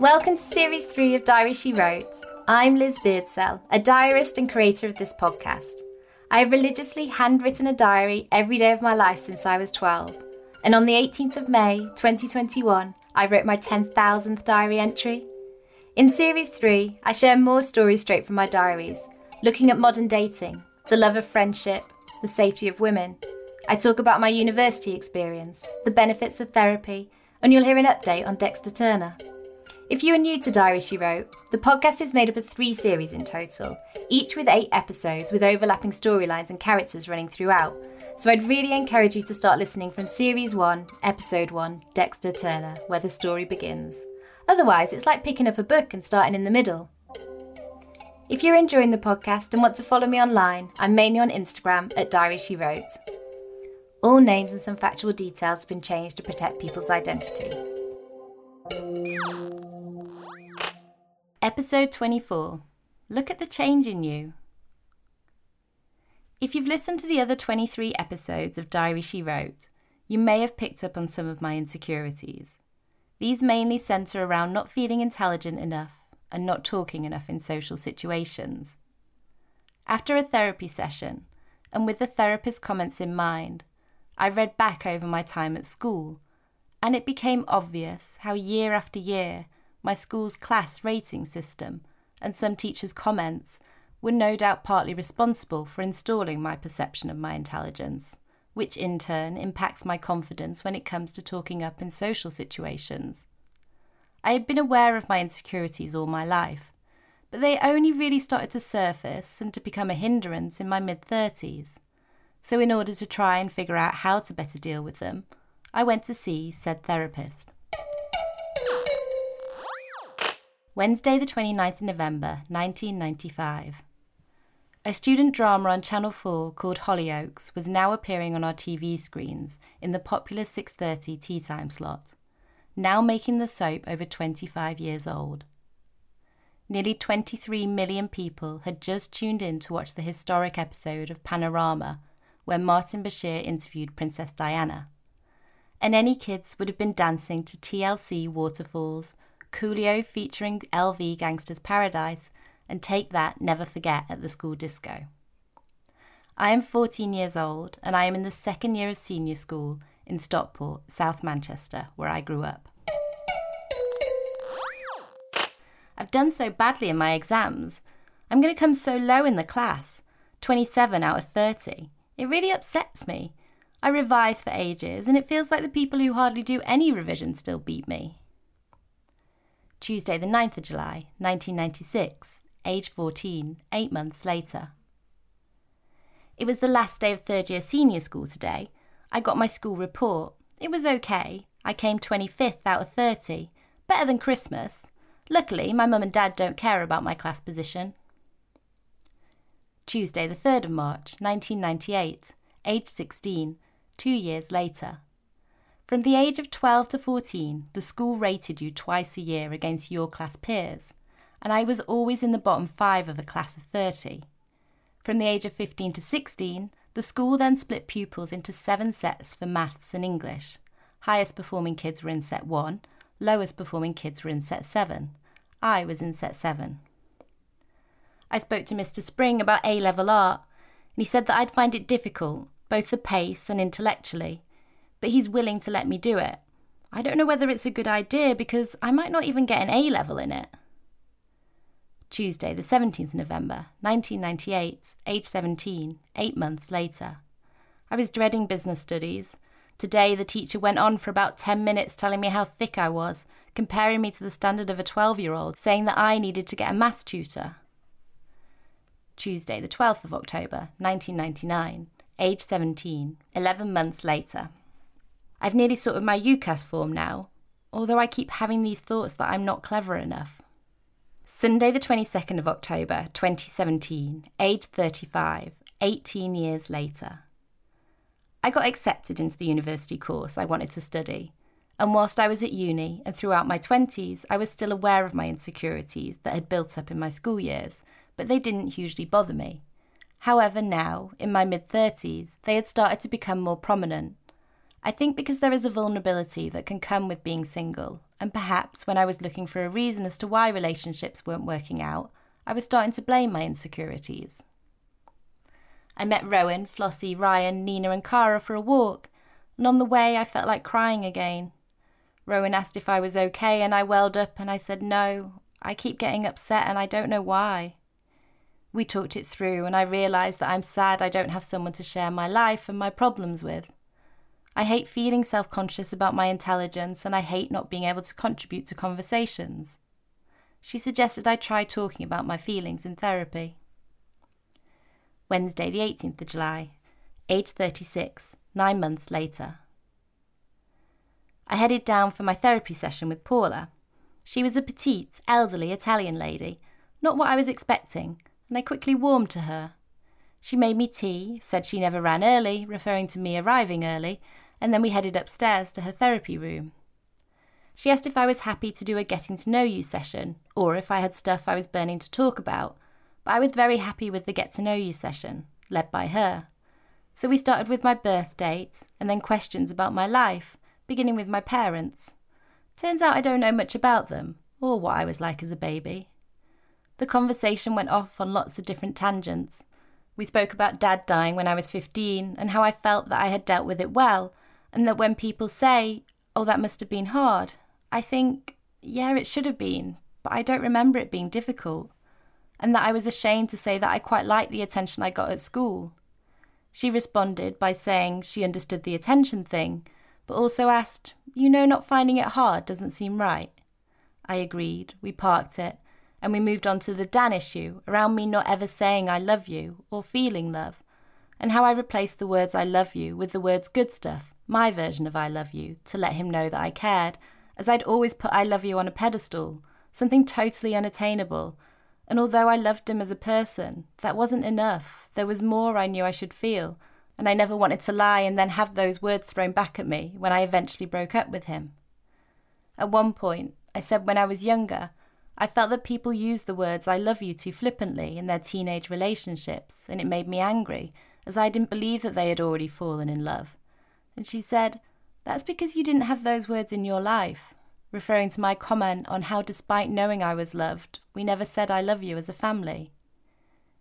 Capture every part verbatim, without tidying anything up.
Welcome to Series three of Diary She Wrote. I'm Liz Beardsell, a diarist and creator of this podcast. I have religiously handwritten a diary every day of my life since I was twelve. And on the eighteenth of May, twenty twenty-one, I wrote my ten thousandth diary entry. In Series three, I share more stories straight from my diaries, looking at modern dating, the love of friendship, the safety of women. I talk about my university experience, the benefits of therapy, and you'll hear an update on Dexter Turner. If you are new to Diary She Wrote, the podcast is made up of three series in total, each with eight episodes with overlapping storylines and characters running throughout. So I'd really encourage you to start listening from Series one, Episode one, Dexter Turner, where the story begins. Otherwise, it's like picking up a book and starting in the middle. If you're enjoying the podcast and want to follow me online, I'm mainly on Instagram at Diary She Wrote. All names and some factual details have been changed to protect people's identity. Episode twenty-four. Look at the change in you. If you've listened to the other twenty-three episodes of Diary She Wrote, you may have picked up on some of my insecurities. These mainly centre around not feeling intelligent enough and not talking enough in social situations. After a therapy session, and with the therapist's comments in mind, I read back over my time at school, and it became obvious how year after year my school's class rating system and some teachers' comments were no doubt partly responsible for installing my perception of my intelligence, which in turn impacts my confidence when it comes to talking up in social situations. I had been aware of my insecurities all my life, but they only really started to surface and to become a hindrance in my mid-thirties. So in order to try and figure out how to better deal with them, I went to see said therapist. Wednesday the twenty-ninth of November, nineteen ninety-five. A student drama on Channel four called Hollyoaks was now appearing on our T V screens in the popular six thirty tea time slot, now making the soap over twenty-five years old. Nearly twenty-three million people had just tuned in to watch the historic episode of Panorama, where Martin Bashir interviewed Princess Diana. And any kids would have been dancing to T L C Waterfalls, Coolio featuring L V Gangsta's Paradise, and Take That, Never Forget at the school disco. I am fourteen years old and I am in the second year of senior school in Stockport, South Manchester, where I grew up. I've done so badly in my exams. I'm going to come so low in the class, twenty-seven out of thirty. It really upsets me. I revise for ages and it feels like the people who hardly do any revision still beat me. Tuesday the ninth of July, nineteen ninety-six, age fourteen, eight months later. It was the last day of third year senior school today. I got my school report. It was okay. I came twenty-fifth out of thirty. Better than Christmas. Luckily, my mum and dad don't care about my class position. Tuesday the third of March, nineteen ninety-eight, age sixteen, two years later. From the age of twelve to fourteen, the school rated you twice a year against your class peers, and I was always in the bottom five of a class of thirty. From the age of fifteen to sixteen, the school then split pupils into seven sets for maths and English. Highest performing kids were in set one, lowest performing kids were in set seven. I was in set seven. I spoke to Mister Spring about A-level art, and he said that I'd find it difficult, both the pace and intellectually, but he's willing to let me do it. I don't know whether it's a good idea because I might not even get an A-level in it. Tuesday the seventeenth of November, nineteen ninety-eight, age seventeen, eight months later. I was dreading business studies. Today the teacher went on for about ten minutes telling me how thick I was, comparing me to the standard of a twelve-year-old, saying that I needed to get a maths tutor. Tuesday the twelfth of October, nineteen ninety-nine, age seventeen, eleven months later. I've nearly sorted my UCAS form now, although I keep having these thoughts that I'm not clever enough. Sunday the twenty-second of October, twenty seventeen, age thirty-five, eighteen years later. I got accepted into the university course I wanted to study, and whilst I was at uni and throughout my twenties, I was still aware of my insecurities that had built up in my school years, but they didn't hugely bother me. However, now, in my mid-thirties, they had started to become more prominent. I think because there is a vulnerability that can come with being single, and perhaps when I was looking for a reason as to why relationships weren't working out, I was starting to blame my insecurities. I met Rowan, Flossie, Ryan, Nina and Cara for a walk, and on the way I felt like crying again. Rowan asked if I was okay and I welled up and I said no, I keep getting upset and I don't know why. We talked it through and I realised that I'm sad I don't have someone to share my life and my problems with. I hate feeling self-conscious about my intelligence and I hate not being able to contribute to conversations. She suggested I try talking about my feelings in therapy. Wednesday the eighteenth of July, age thirty-six, nine months later. I headed down for my therapy session with Paula. She was a petite, elderly Italian lady, not what I was expecting, and I quickly warmed to her. She made me tea, said she never ran early, referring to me arriving early, and then we headed upstairs to her therapy room. She asked if I was happy to do a getting to know you session, or if I had stuff I was burning to talk about, but I was very happy with the get to know you session, led by her. So we started with my birth date, and then questions about my life, beginning with my parents. Turns out I don't know much about them, or what I was like as a baby. The conversation went off on lots of different tangents. We spoke about Dad dying when I was fifteen and how I felt that I had dealt with it well, and that when people say, oh, that must have been hard, I think, yeah, it should have been, but I don't remember it being difficult, and that I was ashamed to say that I quite liked the attention I got at school. She responded by saying she understood the attention thing, but also asked, you know, not finding it hard doesn't seem right. I agreed, we parked it, and we moved on to the Dan issue, around me not ever saying I love you or feeling love, and how I replaced the words I love you with the words good stuff, my version of I love you, to let him know that I cared, as I'd always put I love you on a pedestal, something totally unattainable, and although I loved him as a person, that wasn't enough, there was more I knew I should feel, and I never wanted to lie and then have those words thrown back at me when I eventually broke up with him. At one point, I said when I was younger, I felt that people use the words I love you too flippantly in their teenage relationships, and it made me angry, as I didn't believe that they had already fallen in love. And she said, that's because you didn't have those words in your life, referring to my comment on how despite knowing I was loved, we never said I love you as a family.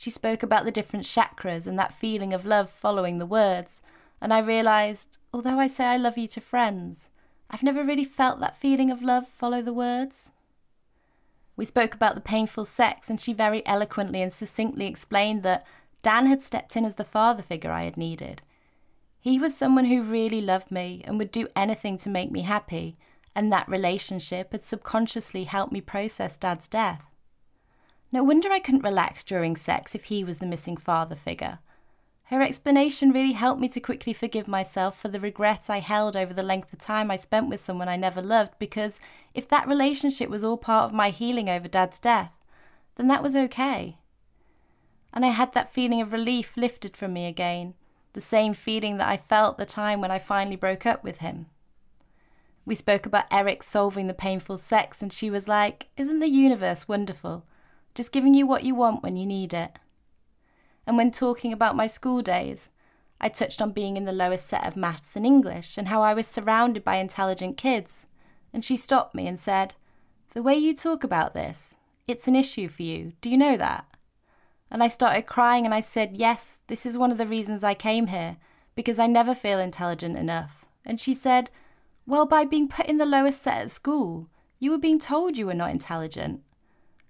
She spoke about the different chakras and that feeling of love following the words, and I realised, although I say I love you to friends, I've never really felt that feeling of love follow the words. We spoke about the painful sex and she very eloquently and succinctly explained that Dan had stepped in as the father figure I had needed. He was someone who really loved me and would do anything to make me happy, and that relationship had subconsciously helped me process Dad's death. No wonder I couldn't relax during sex if he was the missing father figure. Her explanation really helped me to quickly forgive myself for the regret I held over the length of time I spent with someone I never loved, because if that relationship was all part of my healing over Dad's death, then that was okay. And I had that feeling of relief lifted from me again, the same feeling that I felt the time when I finally broke up with him. We spoke about Eric solving the painful sex and she was like, isn't the universe wonderful? Just giving you what you want when you need it. And when talking about my school days, I touched on being in the lowest set of maths and English and how I was surrounded by intelligent kids. And she stopped me and said, the way you talk about this, it's an issue for you. Do you know that? And I started crying and I said, yes, this is one of the reasons I came here, because I never feel intelligent enough. And she said, well, by being put in the lowest set at school, you were being told you were not intelligent.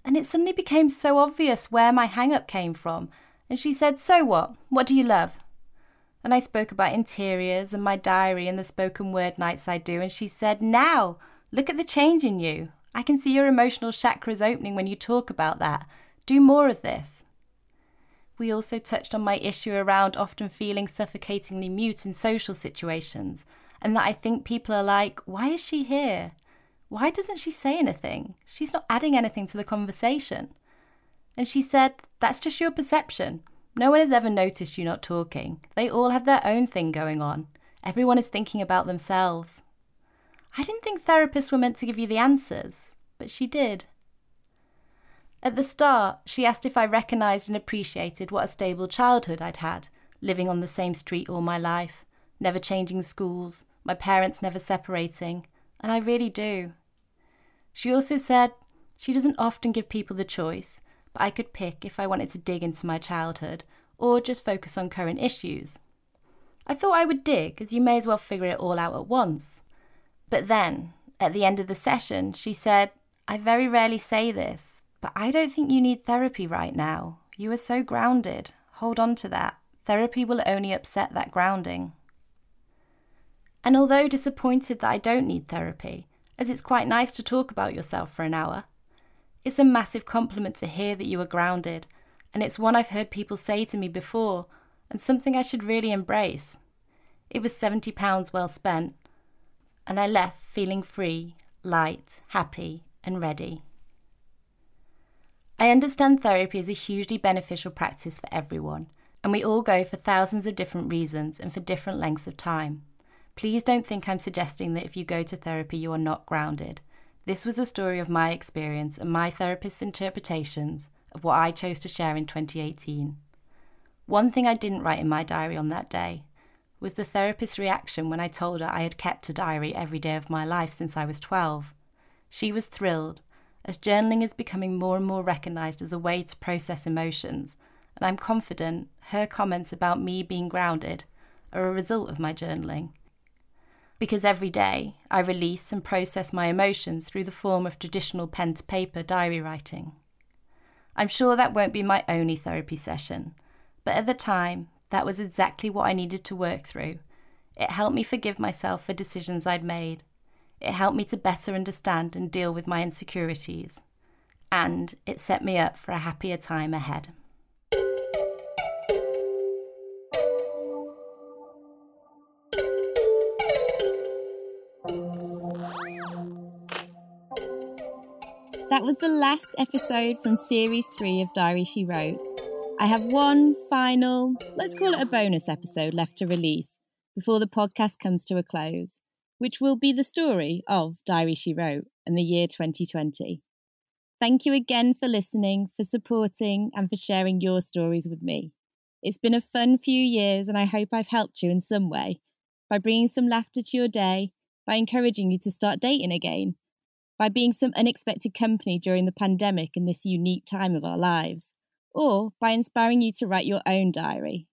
And it suddenly became so obvious where my hang-up came from. And she said, so what? What do you love? And I spoke about interiors and my diary and the spoken word nights I do. And she said, now, look at the change in you. I can see your emotional chakras opening when you talk about that. Do more of this. We also touched on my issue around often feeling suffocatingly mute in social situations. And that I think people are like, why is she here? Why doesn't she say anything? She's not adding anything to the conversation. And she said, that's just your perception. No one has ever noticed you not talking. They all have their own thing going on. Everyone is thinking about themselves. I didn't think therapists were meant to give you the answers, but she did. At the start, she asked if I recognised and appreciated what a stable childhood I'd had, living on the same street all my life, never changing schools, my parents never separating, and I really do. She also said, she doesn't often give people the choice, but I could pick if I wanted to dig into my childhood or just focus on current issues. I thought I would dig, as you may as well figure it all out at once. But then, at the end of the session, she said, I very rarely say this, but I don't think you need therapy right now. You are so grounded. Hold on to that. Therapy will only upset that grounding. And although disappointed that I don't need therapy, as it's quite nice to talk about yourself for an hour, it's a massive compliment to hear that you are grounded, and it's one I've heard people say to me before, and something I should really embrace. It was seventy pounds well spent, and I left feeling free, light, happy, and ready. I understand therapy is a hugely beneficial practice for everyone, and we all go for thousands of different reasons and for different lengths of time. Please don't think I'm suggesting that if you go to therapy you are not grounded. This was a story of my experience and my therapist's interpretations of what I chose to share in twenty eighteen. One thing I didn't write in my diary on that day was the therapist's reaction when I told her I had kept a diary every day of my life since I was twelve. She was thrilled, as journaling is becoming more and more recognised as a way to process emotions, and I'm confident her comments about me being grounded are a result of my journaling. Because every day I release and process my emotions through the form of traditional pen-to-paper diary writing. I'm sure that won't be my only therapy session, but at the time, that was exactly what I needed to work through. It helped me forgive myself for decisions I'd made. It helped me to better understand and deal with my insecurities. And it set me up for a happier time ahead. That was the last episode from Series three of Diary She Wrote. I have one final, let's call it a bonus episode, left to release before the podcast comes to a close, which will be the story of Diary She Wrote and the year twenty twenty. Thank you again for listening, for supporting, and for sharing your stories with me. It's been a fun few years, and I hope I've helped you in some way by bringing some laughter to your day, by encouraging you to start dating again, by being some unexpected company during the pandemic and this unique time of our lives, or by inspiring you to write your own diary.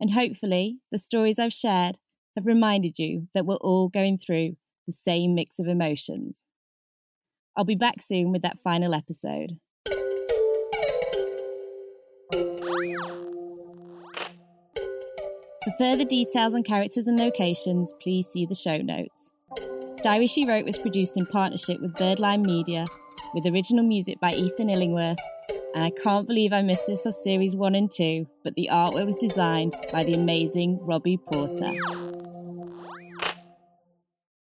And hopefully, the stories I've shared have reminded you that we're all going through the same mix of emotions. I'll be back soon with that final episode. For further details on characters and locations, please see the show notes. Diary She Wrote was produced in partnership with Birdline Media, with original music by Ethan Illingworth, and I can't believe I missed this off Series one and two, but the artwork was designed by the amazing Robbie Porter.